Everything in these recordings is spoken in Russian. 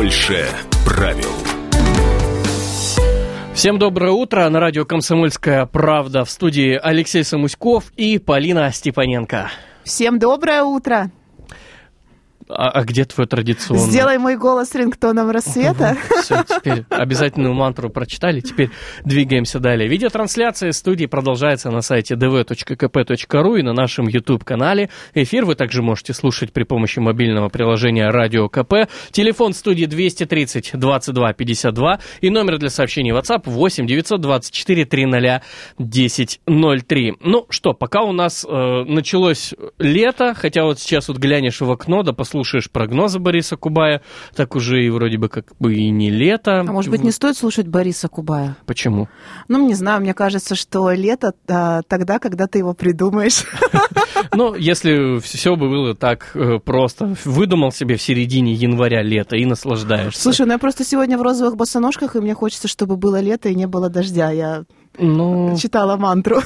Больше правил. Всем доброе утро. На радио «Комсомольская правда» в студии Алексей Самуськов и Полина Степаненко. Всем доброе утро. А где твой традиционный? Сделай мой голос рингтоном рассвета. Все, теперь обязательную мантру прочитали. Теперь двигаемся далее. Видеотрансляция студии продолжается на сайте dv.kp.ru и на нашем YouTube-канале. Эфир вы также можете слушать при помощи мобильного приложения «Радио КП». Телефон студии 230 22 52 и номер для сообщений WhatsApp 8 924 300 1003. Ну что, пока у нас началось лето, хотя вот сейчас вот глянешь в окно, да послушай, слушаешь прогнозы Бориса Кубая, так уже и вроде бы как бы и не лето. А может быть, не стоит слушать Бориса Кубая? Почему? Ну, не знаю, мне кажется, что лето тогда, когда ты его придумаешь. Ну, если все бы было так просто. Выдумал себе в середине января лето и наслаждаешься. Слушай, ну я просто сегодня в розовых босоножках, и мне хочется, чтобы было лето и не было дождя. Я... Ну, читала мантру,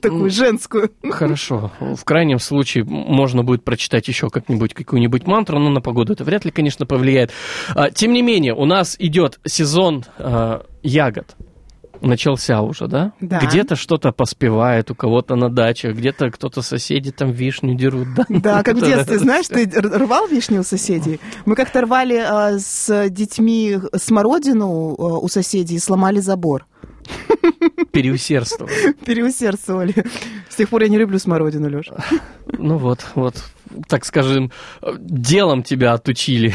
такую женскую. Хорошо. В крайнем случае можно будет прочитать еще как-нибудь какую-нибудь мантру, но на погоду это вряд ли, конечно, повлияет. Тем не менее, у нас идет сезон ягод. Начался уже, да? Да. Где-то что-то поспевает у кого-то на даче, где-то кто-то соседи там вишню дерут, да? Да, как в детстве, знаешь, ты рвал вишню у соседей? Мы как-то рвали с детьми смородину у соседей и сломали забор. Переусердствовали. С тех пор я не люблю смородину, Лёш. Ну вот, так скажем, делом тебя отучили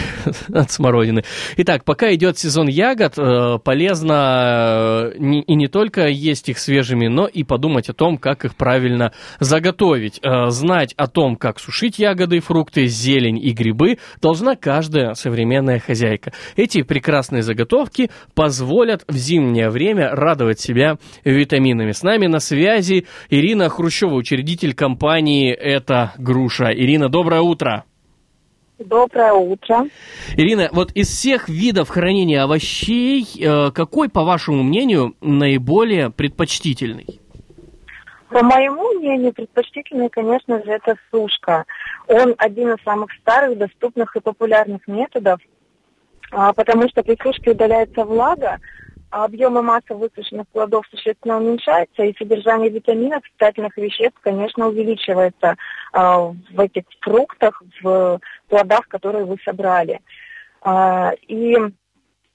от смородины. Итак, пока идет сезон ягод, полезно и не только есть их свежими, но и подумать о том, как их правильно заготовить. Знать о том, как сушить ягоды, фрукты, зелень и грибы должна каждая современная хозяйка. Эти прекрасные заготовки позволят в зимнее время радовать себя витаминами. С нами на связи Ирина Хрущева, учредитель компании «Эта груша». Ирина, доброе утро. Доброе утро. Ирина, вот из всех видов хранения овощей, какой, по вашему мнению, наиболее предпочтительный? По моему мнению, предпочтительный, конечно же, это сушка. Он один из самых старых, доступных и популярных методов, потому что при сушке удаляется влага, а объемы массы высушенных плодов существенно уменьшаются, и содержание витаминов, питательных веществ, конечно, увеличивается в этих фруктах, в плодах, которые вы собрали. И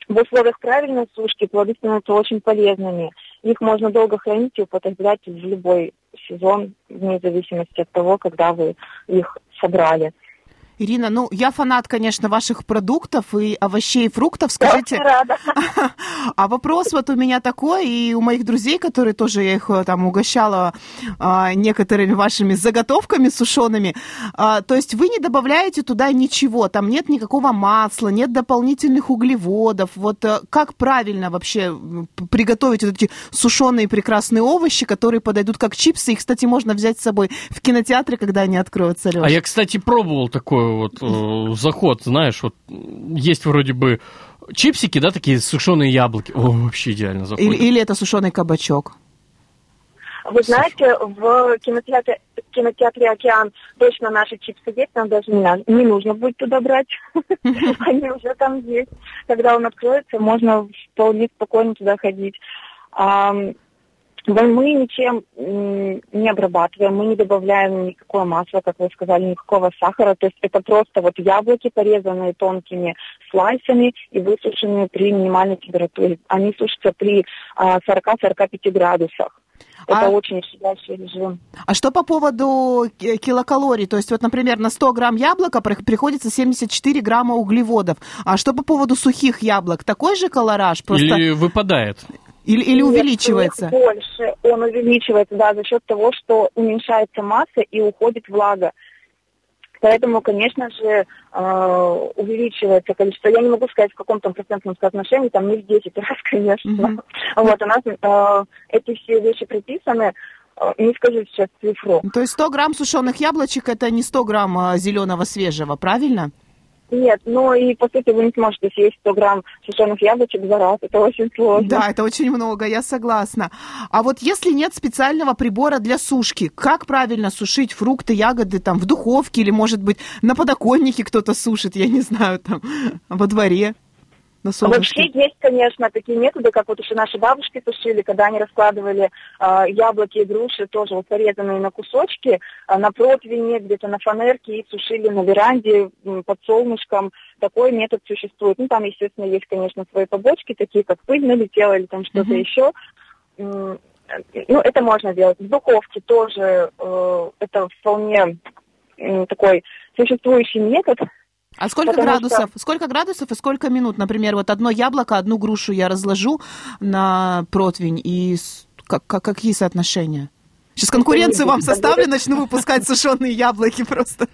в условиях правильной сушки плоды становятся очень полезными. Их можно долго хранить и употреблять в любой сезон, вне зависимости от того, когда вы их собрали. Ирина, ну, я фанат, конечно, ваших продуктов и овощей, и фруктов. Скажите, а вопрос вот у меня такой, и у моих друзей, которые тоже, я их там угощала некоторыми вашими заготовками сушеными, то есть вы не добавляете туда ничего, там нет никакого масла, нет дополнительных углеводов. Вот как правильно вообще приготовить вот эти сушеные прекрасные овощи, которые подойдут как чипсы, и, кстати, можно взять с собой в кинотеатре, когда они откроются, Лёш. А я, кстати, пробовал такое. Вот заход, знаешь, вот есть вроде бы чипсики, да, такие сушеные яблоки. О, вообще идеально заходит. Или это сушеный кабачок. Вы знаете, в кинотеатре «Океан» точно наши чипсы есть, нам даже не нужно будет туда брать. Они уже там есть. Когда он откроется, можно вполне спокойно туда ходить. Мы ничем не обрабатываем, мы не добавляем никакое масло, как вы сказали, никакого сахара. То есть это просто вот яблоки, порезанные тонкими слайсами и высушенные при минимальной температуре. Они сушатся при 40-45 градусах. Это очень щадящий режим. А что по поводу килокалорий? То есть вот, например, на 100 грамм яблока приходится 74 грамма углеводов. А что по поводу сухих яблок? Такой же колораж? Просто... Или выпадает? Или увеличивается? Нет, больше. Он увеличивается, да, за счет того, что уменьшается масса и уходит влага. Поэтому, конечно же, увеличивается количество. Я не могу сказать, в каком там процентном соотношении, там не в 10 раз, конечно. Mm-hmm. Вот у нас эти все вещи приписаны. Не скажу сейчас цифру. То есть 100 грамм сушеных яблочек – это не 100 грамм зеленого свежего, правильно? Нет, ну и, по сути, вы не сможете съесть 100 грамм сушеных яблочек за раз. Это очень сложно. Да, это очень много, я согласна. А вот если нет специального прибора для сушки, как правильно сушить фрукты, ягоды там в духовке или, может быть, на подоконнике кто-то сушит, я не знаю, там, во дворе? на солнышке? Вообще есть, конечно, такие методы, как вот еще наши бабушки тушили, когда они раскладывали яблоки и груши, тоже вот порезанные на кусочки, на противне, где-то на фанерке и сушили на веранде под солнышком. Такой метод существует. Ну, там, естественно, есть, конечно, свои побочки, такие как пыль налетела или там что-то еще. Ну, это можно делать. В духовке тоже это вполне такой существующий метод. А сколько градусов? Сколько градусов и сколько минут? Например, вот одно яблоко, одну грушу я разложу на противень. И какие соотношения? Сейчас конкуренция вам составлена, начну выпускать сушеные яблоки просто.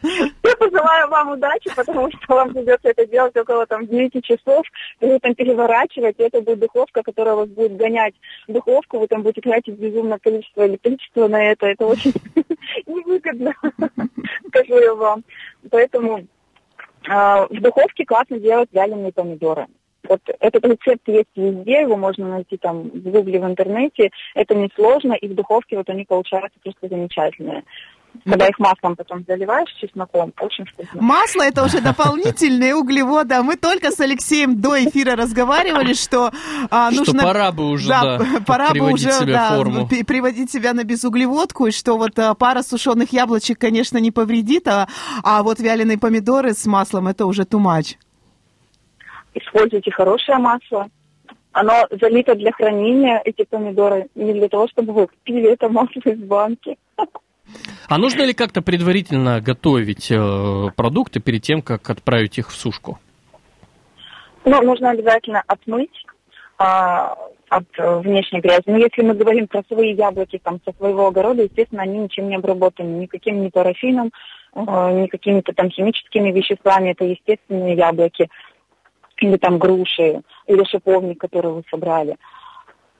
Я пожелаю вам удачи, потому что вам придется это делать около 9 часов. Вы там переворачиваете, это будет духовка, которая вас будет гонять в духовку, вы там будете тратить безумное количество электричества на это очень невыгодно, скажу я вам. Поэтому в духовке классно делать вяленые помидоры. Вот этот рецепт есть везде, его можно найти там в Гугле, в интернете. Это несложно, и в духовке вот они получаются просто замечательные. Когда их маслом потом заливаешь с чесноком, очень вкусно. Масло – это уже дополнительные углеводы. А мы только с Алексеем до эфира разговаривали, что нужно... Что пора бы уже, пора бы уже приводить себя на безуглеводку, и что вот пара сушеных яблочек, конечно, не повредит, а вот вяленые помидоры с маслом – это уже too much. Используйте хорошее масло. Оно залито для хранения, эти помидоры, не для того, чтобы вы пили это масло из банки. А нужно ли как-то предварительно готовить продукты перед тем, как отправить их в сушку? Ну, нужно обязательно отмыть от внешней грязи. Но если мы говорим про свои яблоки там, со своего огорода, естественно, они ничем не обработаны, никаким не парафином, ни какими-то там химическими веществами. Это естественные яблоки. Или там груши, или шиповник, который вы собрали.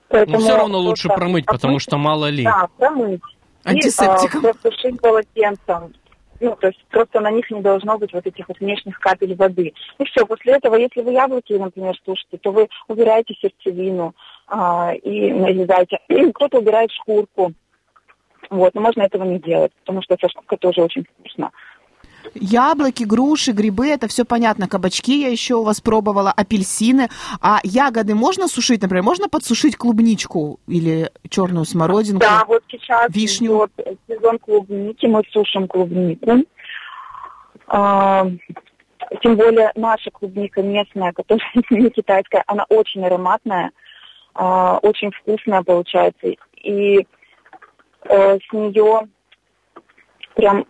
Поэтому но все равно лучше промыть, потому что мало ли. Да, промыть. Антисептиком. И просушить полотенцем. Ну, то есть просто на них не должно быть вот этих вот внешних капель воды. И все, после этого, если вы яблоки, например, сушите, то вы убираете сердцевину и нарезаете. Кто-то убирает шкурку. Вот, но можно этого не делать, потому что эта шкурка тоже очень вкусна. Яблоки, груши, грибы, это все понятно. Кабачки я еще у вас пробовала, апельсины. А ягоды можно сушить, например? Можно подсушить клубничку или черную смородинку? Да, вот сейчас вишню. Вот сезон клубники, мы сушим клубнику. Тем более наша клубника местная, которая не китайская, она очень ароматная, очень вкусная получается. И с нее прям...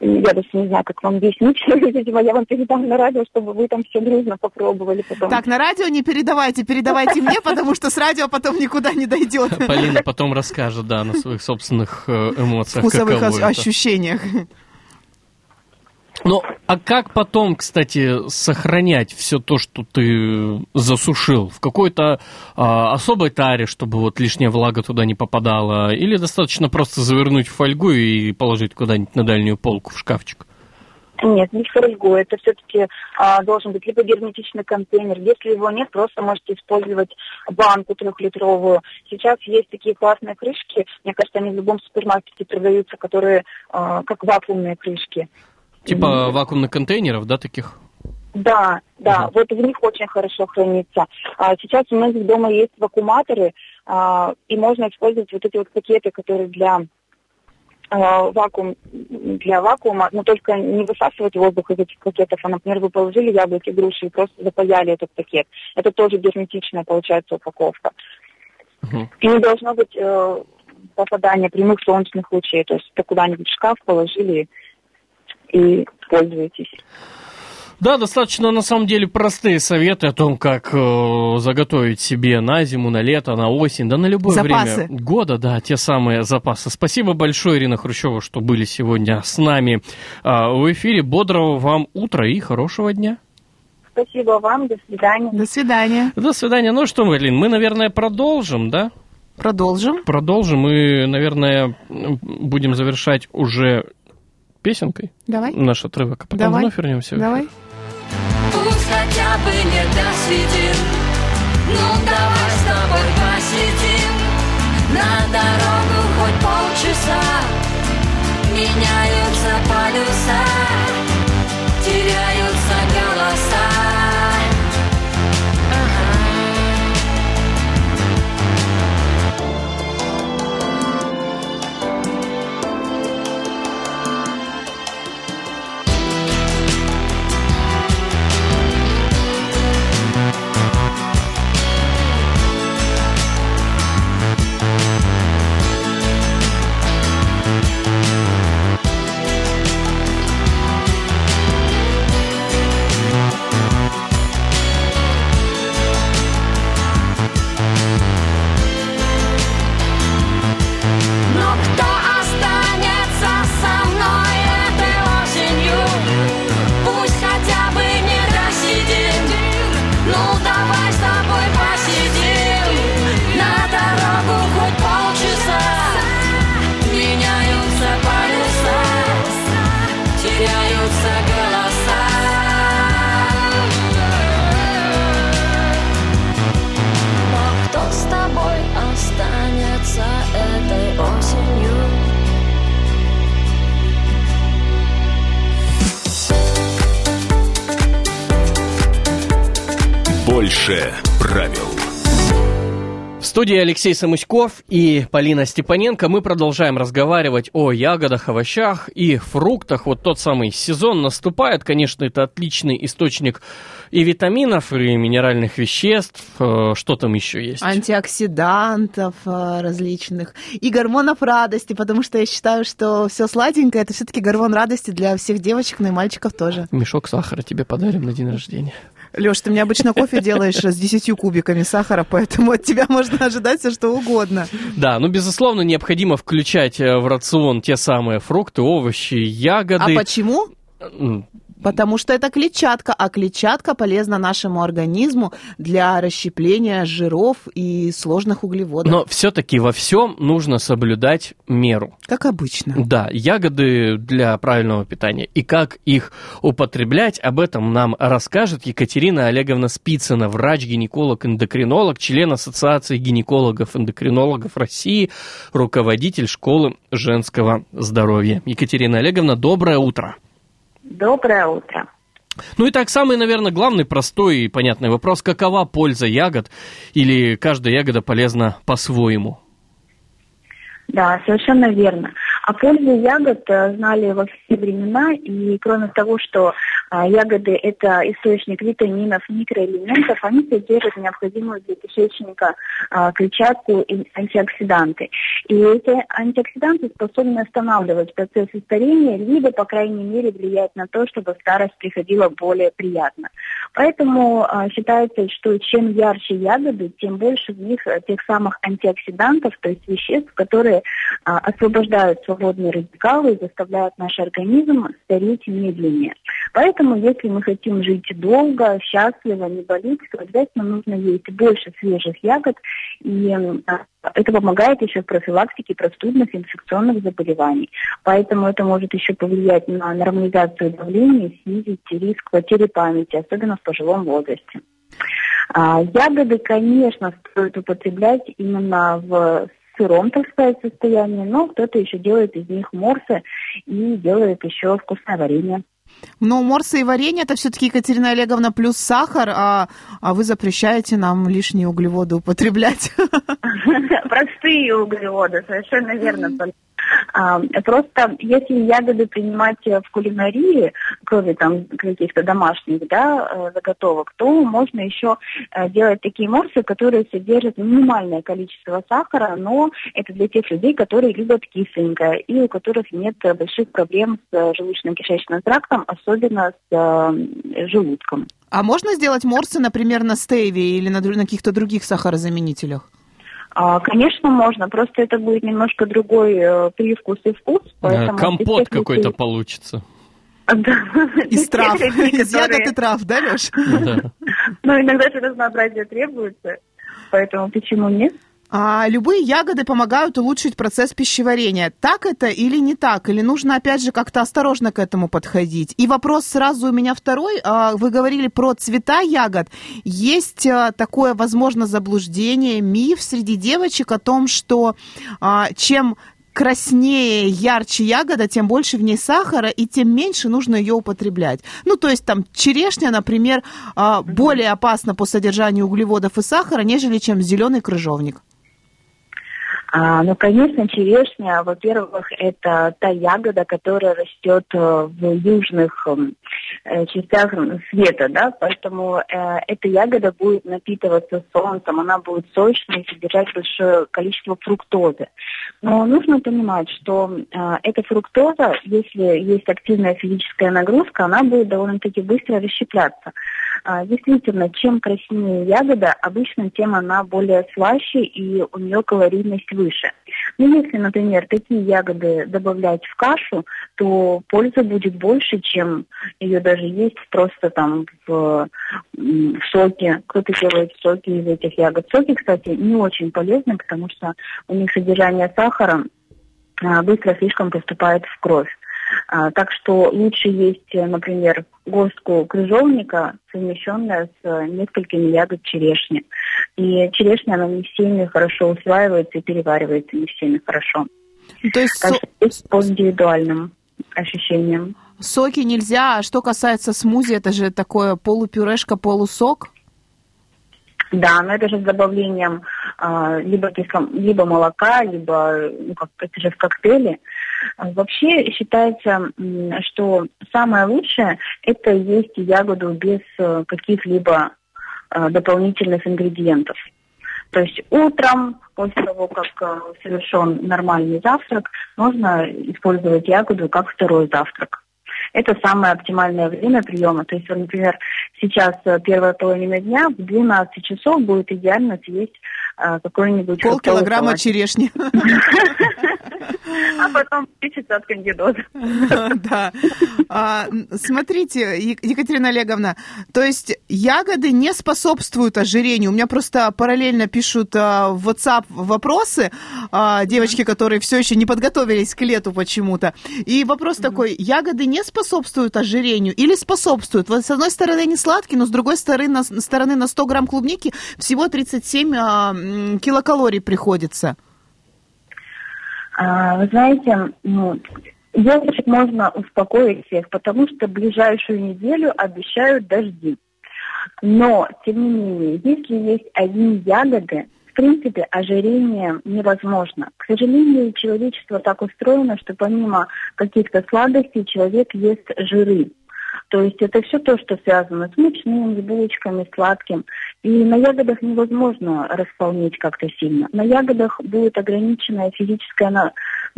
Я даже не знаю, как вам объяснить. Видимо, я вам передам на радио, чтобы вы там все дружно попробовали потом. Так, на радио не передавайте, передавайте мне, потому что с радио потом никуда не дойдет. Полина потом расскажет, да, на своих собственных эмоциях. Вкусовых ощущениях. Ну, а как потом, кстати, сохранять все то, что ты засушил? В какой-то особой таре, чтобы вот лишняя влага туда не попадала? Или достаточно просто завернуть в фольгу и положить куда-нибудь на дальнюю полку в шкафчик? Нет, не в фольгу. Это все-таки должен быть либо герметичный контейнер. Если его нет, просто можете использовать банку 3-литровую. Сейчас есть такие классные крышки. Мне кажется, они в любом супермаркете продаются, которые как вакуумные крышки. Типа вакуумных контейнеров, да, таких? Да, да, вот в них очень хорошо хранится. Сейчас у нас дома есть вакууматоры, и можно использовать вот эти вот пакеты, которые для вакуума, но только не высасывать воздух из этих пакетов, а, например, вы положили яблоки, груши и просто запаяли этот пакет. Это тоже герметичная, получается, упаковка. И не должно быть попадания прямых солнечных лучей, то есть это куда-нибудь в шкаф положили и пользуйтесь. Да, достаточно, на самом деле, простые советы о том, как заготовить себе на зиму, на лето, на осень, да на любое время года, да, те самые запасы. Спасибо большое, Ирина Хрущева, что были сегодня с нами в эфире. Бодрого вам утра и хорошего дня. Спасибо вам, до свидания. До свидания. До свидания. Ну что, Марин, мы, наверное, продолжим, да? Продолжим и, наверное, будем завершать уже... песенкой. Давай. Наш отрывок. А потом вновь вернемся. Давай. Пусть хотя бы не досветим, ну давай с тобой посидим. На дорогу хоть полчаса, меняются полюса, теряются голоса. Больше правил. В студии Алексей Самуськов и Полина Степаненко. Мы продолжаем разговаривать о ягодах, овощах и фруктах. Вот тот самый сезон наступает. Конечно, это отличный источник и витаминов, и минеральных веществ. Что там еще есть? Антиоксидантов различных. И гормонов радости, потому что я считаю, что все сладенькое – это все-таки гормон радости для всех девочек, но и мальчиков тоже. Мешок сахара тебе подарим на день рождения. Лёш, ты мне обычно кофе делаешь с 10 кубиками сахара, поэтому от тебя можно ожидать все что угодно. Да, ну, безусловно, необходимо включать в рацион те самые фрукты, овощи, ягоды. А почему? Потому что это клетчатка, а клетчатка полезна нашему организму для расщепления жиров и сложных углеводов. Но все-таки во всем нужно соблюдать меру. Как обычно. Да, ягоды для правильного питания. И как их употреблять, об этом нам расскажет Екатерина Олеговна Спицына, врач-гинеколог-эндокринолог, член Ассоциации гинекологов-эндокринологов России, руководитель школы женского здоровья. Екатерина Олеговна, доброе утро. Доброе утро. Ну и так, самый, наверное, главный, простой и понятный вопрос. Какова польза ягод? Или каждая ягода полезна по-своему? Да, совершенно верно. О пользе ягод знали во все времена. И кроме того, что ягоды – это источник витаминов, микроэлементов, они содержат необходимую для кишечника клетчатку и антиоксиданты. И эти антиоксиданты способны останавливать процессы старения, либо, по крайней мере, влияют на то, чтобы старость приходила более приятно. Поэтому считается, что чем ярче ягоды, тем больше в них тех самых антиоксидантов, то есть веществ, которые освобождают свободные радикалы и заставляют наш организм стареть медленнее. Поэтому, если мы хотим жить долго, счастливо, не болеть, то обязательно нужно есть больше свежих ягод, и это помогает еще в профилактике простудных инфекционных заболеваний. Поэтому это может еще повлиять на нормализацию давления и снизить риск потери памяти, особенно в пожилом возрасте. Ягоды, конечно, стоит употреблять именно в сыром, так сказать, состоянии, но кто-то еще делает из них морсы и делает еще вкусное варенье. Но морсы и варенье – это все-таки, Екатерина Олеговна, плюс сахар, а вы запрещаете нам лишние углеводы употреблять. Простые углеводы, совершенно верно. Просто если ягоды принимать в кулинарии, кроме там каких-то домашних, да, заготовок, то можно еще делать такие морсы, которые содержат минимальное количество сахара, но это для тех людей, которые любят кисленькое и у которых нет больших проблем с желудочно-кишечным трактом, особенно с желудком. А можно сделать морсы, например, на стевии или на каких-то других сахарозаменителях? Конечно, можно, просто это будет немножко другой привкус и вкус. Да, компот какой-то получится. Да. Из трав, из ягод и трав, да, Леш? Да. Ну, иногда же разнообразие требуется, поэтому почему нет? Любые ягоды помогают улучшить процесс пищеварения. Так это или не так? Или нужно, опять же, как-то осторожно к этому подходить? И вопрос сразу у меня второй. Вы говорили про цвета ягод. Есть такое, возможно, заблуждение, миф среди девочек о том, что чем краснее, ярче ягода, тем больше в ней сахара, и тем меньше нужно ее употреблять. Ну, то есть там черешня, например, более опасна по содержанию углеводов и сахара, нежели чем зеленый крыжовник. Ну, конечно, черешня, во-первых, это та ягода, которая растет в южных частях света, да, поэтому эта ягода будет напитываться солнцем, она будет сочной и содержать большое количество фруктозы. Но нужно понимать, что эта фруктоза, если есть активная физическая нагрузка, она будет довольно-таки быстро расщепляться. Действительно, чем краснее ягода, обычно тем она более слаще и у нее калорийность выше. Но если, например, такие ягоды добавлять в кашу, то польза будет больше, чем ее даже есть просто там в соке. Кто-то делает соки из этих ягод. Соки, кстати, не очень полезны, потому что у них содержание сахара быстро слишком поступает в кровь. Так что лучше есть, например, горстку крыжовника, совмещенная с несколькими ягод черешни. И черешня, она не всеми хорошо усваивается и переваривается не всеми хорошо. То есть так что по индивидуальным ощущениям. Соки нельзя. А что касается смузи, это же такое полупюрешка, полусок? Да, но это же с добавлением либо молока, либо это же в коктейле. Вообще считается, что самое лучшее – это есть ягоду без каких-либо дополнительных ингредиентов. То есть утром, после того, как совершен нормальный завтрак, можно использовать ягоду как второй завтрак. Это самое оптимальное время приема. То есть, например, сейчас первая половина дня, в 12 часов будет идеально съесть какой-нибудь... Полкилограмма черешни. А потом 50 кандидоза. Да. Смотрите, Екатерина Олеговна, то есть ягоды не способствуют ожирению? У меня просто параллельно пишут в WhatsApp вопросы девочки, которые все еще не подготовились к лету почему-то. И вопрос такой, ягоды не способствуют ожирению или способствуют? Вот с одной стороны они сладкие, но с другой стороны на 100 грамм клубники всего 37 килокалорий приходится. Вы знаете, девочек можно успокоить всех, потому что ближайшую неделю обещают дожди. Но, тем не менее, если есть одни ягоды, в принципе, ожирение невозможно. К сожалению, человечество так устроено, что помимо каких-то сладостей человек ест жиры. То есть это все то, что связано с мучным, с булочками, сладким. И на ягодах невозможно располнить как-то сильно. На ягодах будет ограниченное физическое,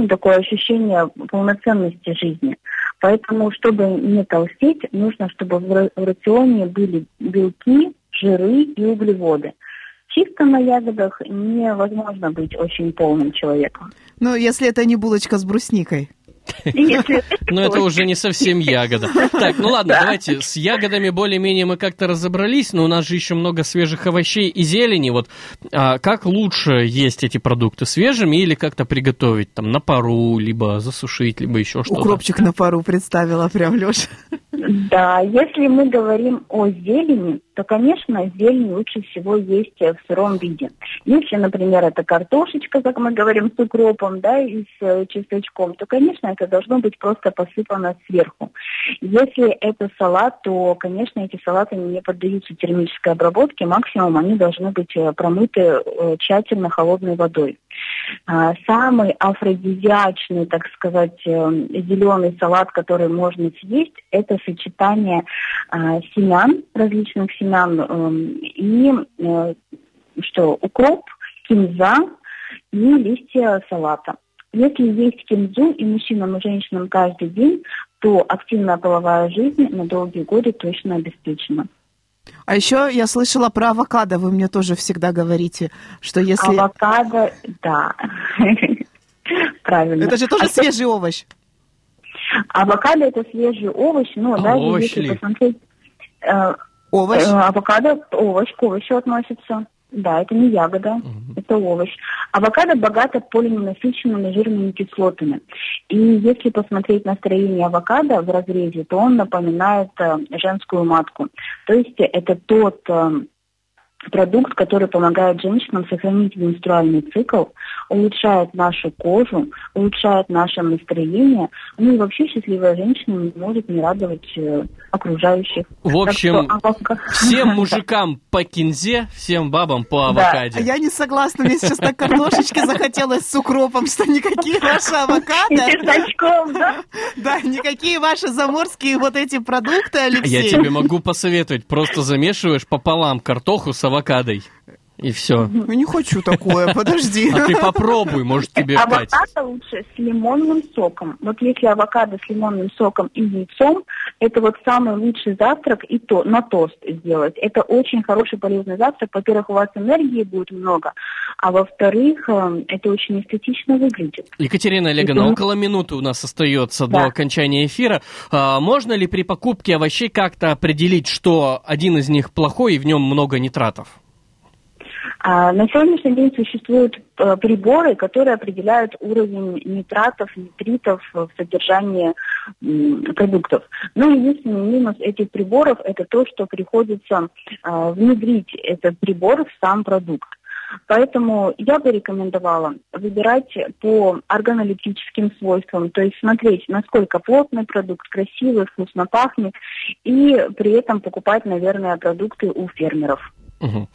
такое ощущение полноценности жизни. Поэтому, чтобы не толстеть, нужно, чтобы в рационе были белки, жиры и углеводы. Чисто на ягодах невозможно быть очень полным человеком. Ну, если это не булочка с брусникой. Но это уже не совсем ягода. Так, ну ладно, давайте с ягодами более-менее мы как-то разобрались, но у нас же еще много свежих овощей и зелени. Вот как лучше есть эти продукты, свежими или как-то приготовить там на пару, либо засушить, либо еще что-то? Укропчик на пару представила прям, Леша. Да, если мы говорим о зелени, то, конечно, зелень лучше всего есть в сыром виде. Если, например, это картошечка, как мы говорим, с укропом, да, и с чесночком, то, конечно, это должно быть просто посыпано сверху. Если это салат, то, конечно, эти салаты не поддаются термической обработке, максимум они должны быть промыты тщательно холодной водой. Самый афродизиачный, так сказать, зеленый салат, который можно съесть, это сочетание семян, различных семян, и укроп, кинза и листья салата. Если есть кинзу и мужчинам, и женщинам каждый день, то активная половая жизнь на долгие годы точно обеспечена. А еще я слышала про авокадо. Вы мне тоже всегда говорите, что если... Авокадо, да. Правильно. Это же тоже свежий овощ. Авокадо – это свежий овощ, но даже если посмотреть... Овощ? Авокадо, овощ, к овощу относится. Да, это не ягода, это овощ. Авокадо богато полиненасыщенными жирными кислотами. И если посмотреть на строение авокадо в разрезе, то он напоминает женскую матку. То есть это тот продукт, который помогает женщинам сохранить менструальный цикл, улучшает нашу кожу, улучшает наше настроение. Ну и вообще счастливая женщина не может не радовать окружающих. В общем, всем мужикам по кинзе, всем бабам по авокаде. Да. Я не согласна, мне сейчас так картошечки захотелось с укропом, что никакие ваши авокадо... И чесночком, да? Да, никакие ваши заморские вот эти продукты, Алексей. Я тебе могу посоветовать, просто замешиваешь пополам картоху с авокадой. И все. Ну, не хочу такое, подожди. А ты попробуй, может, тебе хватит. Авокадо лучше с лимонным соком. Вот если авокадо с лимонным соком и яйцом, это вот самый лучший завтрак, и то на тост сделать. Это очень хороший полезный завтрак. Во-первых, у вас энергии будет много, а во-вторых, это очень эстетично выглядит. Екатерина Олеговна, около минуты у нас остается до окончания эфира. Можно ли при покупке овощей как-то определить, что один из них плохой и в нем много нитратов? На сегодняшний день существуют приборы, которые определяют уровень нитратов, нитритов в содержании продуктов. Но единственный минус этих приборов – это то, что приходится внедрить этот прибор в сам продукт. Поэтому я бы рекомендовала выбирать по органолептическим свойствам, то есть смотреть, насколько плотный продукт, красивый, вкусно пахнет, и при этом покупать, наверное, продукты у фермеров. Угу.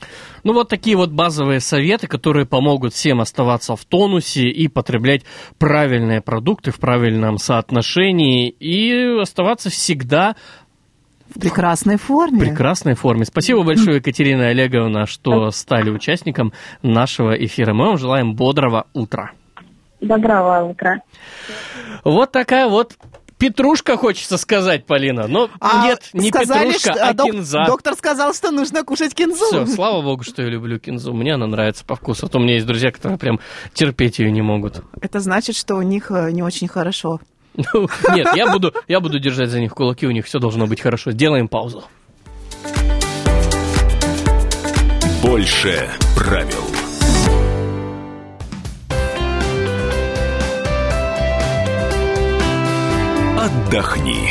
Ну, вот такие вот базовые советы, которые помогут всем оставаться в тонусе и потреблять правильные продукты в правильном соотношении и оставаться всегда в прекрасной форме. В прекрасной форме. Спасибо большое, Екатерина Олеговна, что стали участником нашего эфира. Мы вам желаем бодрого утра. Доброго утра. Вот такая вот петрушка, хочется сказать, Полина, но нет, не сказали, петрушка, что, а кинза. Доктор сказал, что нужно кушать кинзу. Все, слава богу, что я люблю кинзу, мне она нравится по вкусу, а то у меня есть друзья, которые прям терпеть ее не могут. Это значит, что у них не очень хорошо. Ну, нет, я буду держать за них кулаки, у них все должно быть хорошо. Делаем паузу. Больше правил. Отдохни.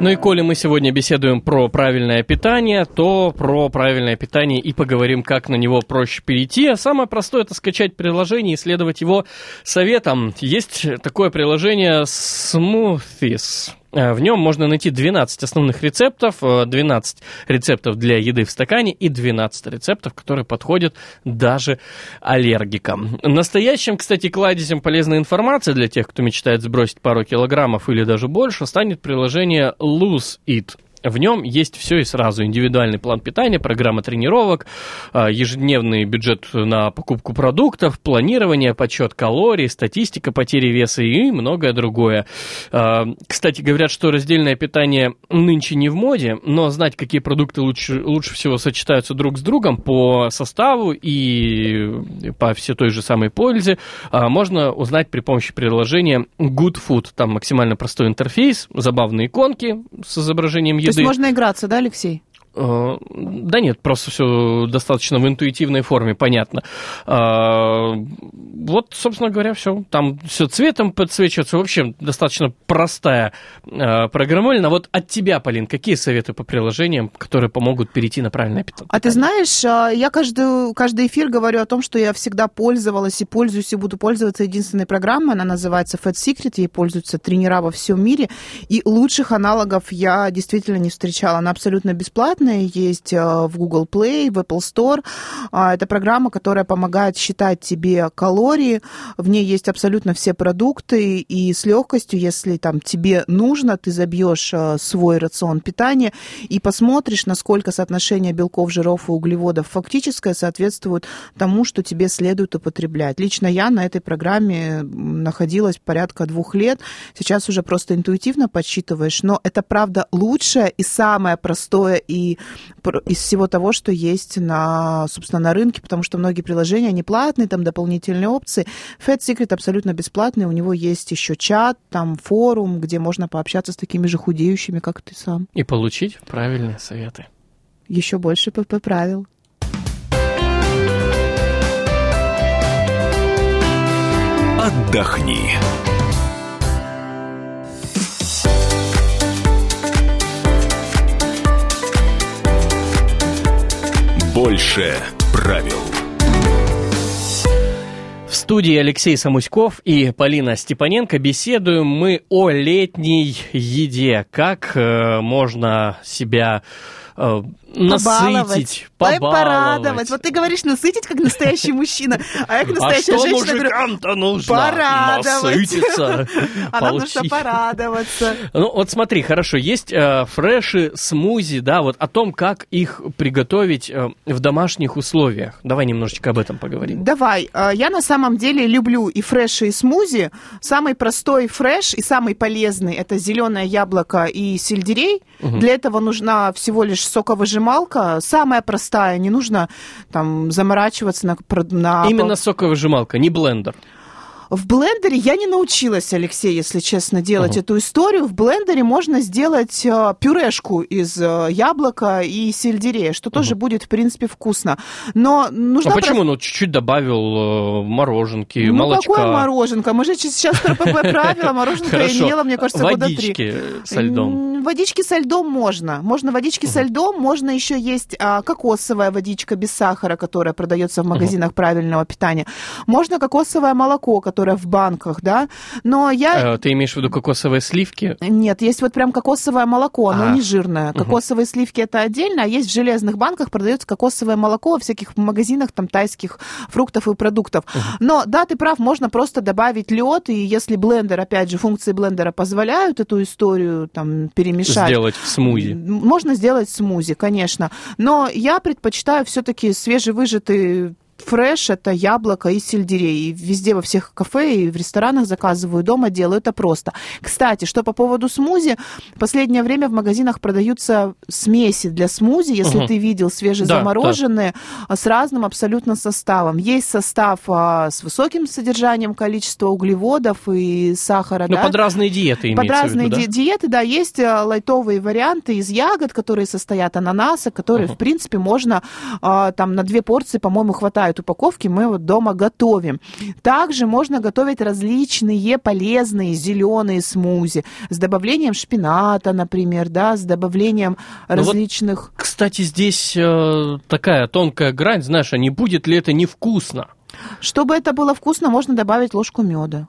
Ну и коли мы сегодня беседуем про правильное питание, то про правильное питание и поговорим, как на него проще перейти. А самое простое – это скачать приложение и следовать его советам. Есть такое приложение Smoothies. В нем можно найти 12 основных рецептов, 12 рецептов для еды в стакане и 12 рецептов, которые подходят даже аллергикам. Настоящим, кстати, кладезем полезной информации для тех, кто мечтает сбросить пару килограммов или даже больше, станет приложение Lose It. В нем есть все и сразу. Индивидуальный план питания, программа тренировок, ежедневный бюджет на покупку продуктов, планирование, подсчет калорий, статистика потери веса и многое другое. Кстати, говорят, что раздельное питание нынче не в моде, но знать, какие продукты лучше всего сочетаются друг с другом по составу и по все той же самой пользе, можно узнать при помощи приложения Good Food. Там максимально простой интерфейс, забавные иконки с изображением еды. То есть можно играться, да, Алексей? Да нет, просто все достаточно в интуитивной форме, понятно. Вот, собственно говоря, все. Там все цветом подсвечивается. В общем, достаточно простая программульна. Вот от тебя, Полин, какие советы по приложениям, которые помогут перейти на правильное питание? А ты знаешь, я каждый эфир говорю о том, что я всегда пользовалась и пользуюсь, и буду пользоваться единственной программой. Она называется Fat Secret. Ей пользуются тренера во всем мире. И лучших аналогов я действительно не встречала. Она абсолютно бесплатная. Есть в Google Play, в Apple Store. Это программа, которая помогает считать тебе калории. В ней есть абсолютно все продукты. И с легкостью, если там тебе нужно, ты забьешь свой рацион питания и посмотришь, насколько соотношение белков, жиров и углеводов фактическое соответствует тому, что тебе следует употреблять. Лично я на этой программе находилась порядка 2 лет. Сейчас уже просто интуитивно подсчитываешь. Но это, правда, лучшее и самое простое и из всего того, что есть собственно, на рынке, потому что многие приложения, они платные, там дополнительные опции. Fat Secret абсолютно бесплатный, у него есть еще чат, там форум, где можно пообщаться с такими же худеющими, как ты сам. И получить правильные советы. Еще больше ПП-правил. Отдохни. Больше правил. В студии Алексей Самуськов и Полина Степаненко. Беседуем мы о летней еде. Как можно себя насытить, побаловать. Вот ты говоришь насытить, как настоящий мужчина, а я как настоящая женщина. А что мужикам-то нужно? Насытиться. А нам нужно порадоваться. Ну вот смотри, хорошо, есть фреши, смузи, да, вот о том, как их приготовить в домашних условиях. Давай немножечко об этом поговорим. Давай. Я на самом деле люблю и фреши, и смузи. Самый простой фреш и самый полезный – это зеленое яблоко и сельдерей. Угу. Для этого нужна всего лишь соковыжималка, самая простая, не нужно там заморачиваться на... Именно соковыжималка, не блендер. В блендере я не научилась, Алексей, если честно, делать эту историю. В блендере можно сделать пюрешку из яблока и сельдерея, что тоже будет, в принципе, вкусно. Но нужно... А почему? Ну, чуть-чуть добавил мороженки, молочка. Ну, какое мороженка? Мы же сейчас про ПП правила, мороженка я не ела, мне кажется, года 3. Водички со льдом. Водички со льдом можно. Можно водички со льдом, можно еще есть кокосовая водичка без сахара, которая продается в магазинах правильного питания. Можно кокосовое молоко, которое которая в банках, да, но я... Ты имеешь в виду кокосовые сливки? Нет, есть вот прям кокосовое молоко, оно не жирное. Кокосовые сливки это отдельно, а есть в железных банках продается кокосовое молоко во всяких магазинах там тайских фруктов и продуктов. Но, да, ты прав, можно просто добавить лед, и если блендер, опять же, функции блендера позволяют эту историю там перемешать... Сделать в смузи. Можно сделать смузи, конечно. Но я предпочитаю все-таки свежевыжатый фреш, это яблоко и сельдерей. И везде, во всех кафе и в ресторанах заказываю, дома делаю это просто. Кстати, что по поводу смузи, в последнее время в магазинах продаются смеси для смузи, если ты видел, свежезамороженные, с разным абсолютно составом. Есть состав с высоким содержанием количества углеводов и сахара. Ну, да? Под разные диеты имеется в виду, да? Под разные диеты, да. Есть лайтовые варианты из ягод, которые состоят ананаса, которые, в принципе, можно там на 2 порции, по-моему, хватает упаковки, мы вот дома готовим. Также можно готовить различные полезные зеленые смузи с добавлением шпината, например, да, с добавлением различных... Вот, кстати, здесь такая тонкая грань, знаешь, а не будет ли это невкусно? Чтобы это было вкусно, можно добавить ложку меда.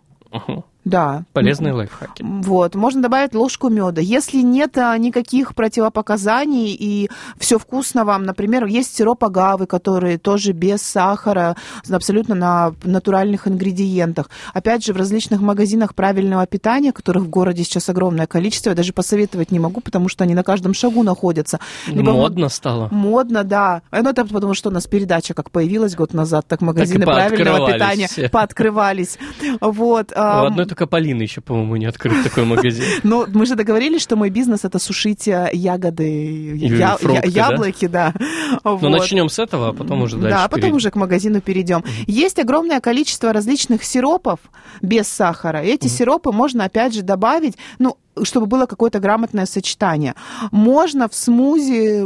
Да. Полезные лайфхаки. Вот, можно добавить ложку меда. Если нет никаких противопоказаний и все вкусно вам, например, есть сироп агавы, который тоже без сахара, абсолютно на натуральных ингредиентах. Опять же, в различных магазинах правильного питания, которых в городе сейчас огромное количество, я даже посоветовать не могу, потому что они на каждом шагу находятся. Либо модно стало. Модно, да. Ну, это потому что у нас передача как появилась год назад, так магазины так правильного питания все пооткрывались. Вот. Ладно, только Полина еще, по-моему, не открыт такой магазин. Ну, мы же договорились, что мой бизнес — это сушить ягоды, яблоки, да. Ну, начнем с этого, а потом уже дальше. Да, а потом уже к магазину перейдем. Есть огромное количество различных сиропов без сахара. Эти сиропы можно, опять же, добавить, ну, чтобы было какое-то грамотное сочетание. Можно в смузи,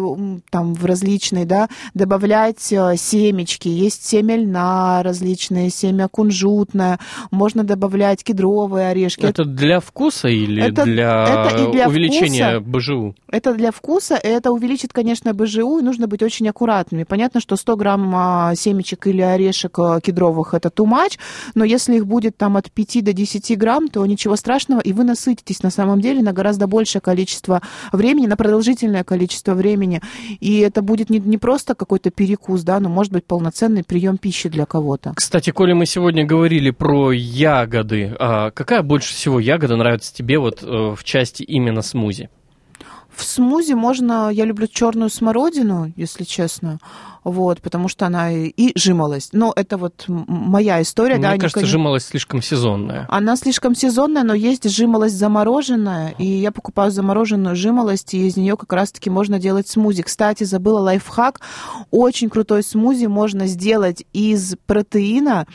там, в различные, да, добавлять семечки. Есть семя льна различные, семя кунжутное. Можно добавлять кедровые орешки. Это для вкуса или для увеличения БЖУ? Это для вкуса. Это увеличит, конечно, БЖУ, и нужно быть очень аккуратными. Понятно, что 100 грамм семечек или орешек кедровых – это too much, но если их будет там от 5 до 10 грамм, то ничего страшного, и вы насытитесь на самом деле на гораздо большее количество времени, на продолжительное количество времени. И это будет не просто какой-то перекус, да, но, может быть, полноценный прием пищи для кого-то. Кстати, коли мы сегодня говорили про ягоды, какая больше всего ягода нравится тебе вот в части именно смузи? В смузи можно... Я люблю черную смородину, если честно, вот, потому что она и жимолость. Но это вот моя история. Мне кажется, жимолость слишком сезонная. Она слишком сезонная, но есть жимолость замороженная, и я покупаю замороженную жимолость, и из нее как раз-таки можно делать смузи. Кстати, забыла лайфхак. Очень крутой смузи можно сделать из протеина,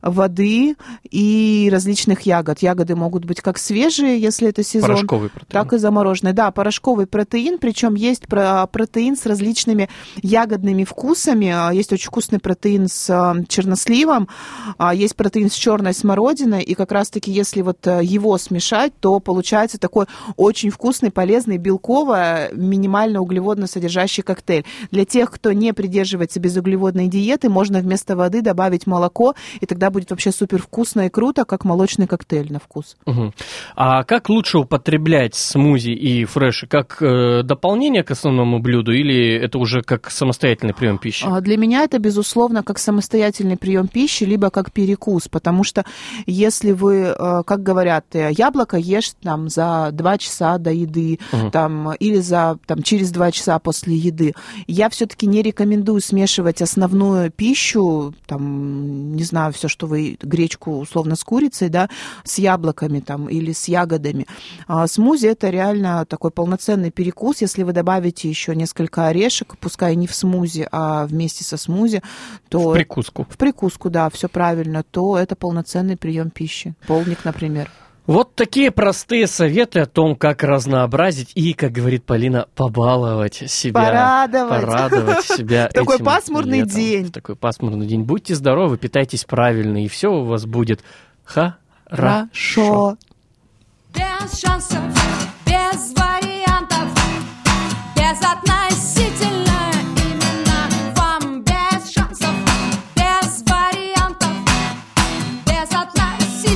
воды и различных ягод. Ягоды могут быть как свежие, если это сезон, порошковый протеин, так и замороженные. Да, порошковый протеин, причем есть протеин с различными ягодными вкусами. Есть очень вкусный протеин с черносливом, есть протеин с черной смородиной, и как раз-таки, если вот его смешать, то получается такой очень вкусный, полезный, белково, минимально углеводно содержащий коктейль. Для тех, кто не придерживается безуглеводной диеты, можно вместо воды добавить молоко, и тогда будет вообще супер вкусно и круто, как молочный коктейль на вкус. А как лучше употреблять смузи и фреши? Как дополнение к основному блюду или это уже как самостоятельный прием пищи? Для меня это, безусловно, как самостоятельный прием пищи, либо как перекус, потому что если вы, как говорят, яблоко ешь там, за 2 часа до еды там, или через 2 часа после еды, я все-таки не рекомендую смешивать основную пищу, там, не знаю, все, что вы, гречку условно с курицей, да, с яблоками там, или с ягодами. Смузи – это реально такой полноценный перекус, если вы добавите еще несколько орешек, пускай не в смузи, а вместе со смузи, то... В прикуску. В прикуску, да, все правильно, то это полноценный прием пищи. Полник, например. Вот такие простые советы о том, как разнообразить и, как говорит Полина, побаловать себя. Порадовать себя этим летом. Такой пасмурный день. Такой пасмурный день. Будьте здоровы, питайтесь правильно, и все у вас будет хорошо. Без шансов, без вариантов, безотносительно именно вам. Без шансов, без вариантов, безотносительно.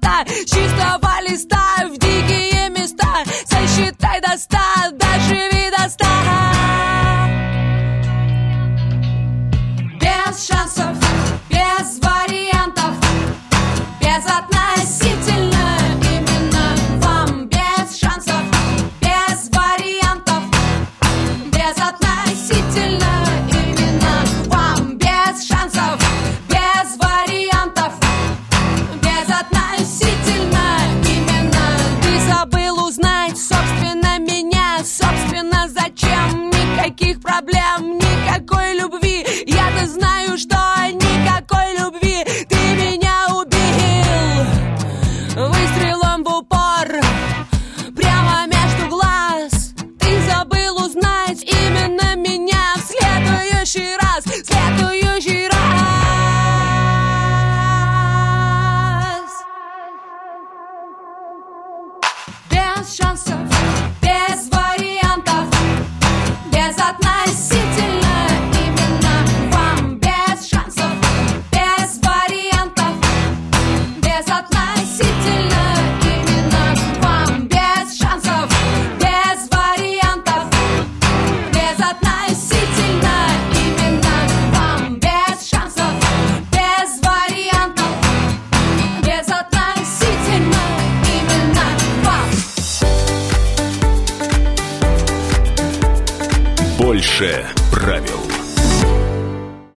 красота, с чистого листа в дикие места, сосчитай до 100, доживи до 100. Без шансов, без вариантов, безотносительно именно вам. Без шансов, без вариантов, безотносительно именно вам. Без шансов, без вариантов, безотносительно именно. Ты забыл узнать, собственно, меня, собственно, зачем? Никаких проблем, никакой любви. Я-то знаю, что никакой любви. Ты меня убил выстрелом в упор, прямо между глаз. Ты забыл узнать именно меня. В следующий раз, в следующий раз. Без шансов, без вариантов, безотносительно. Больше правил.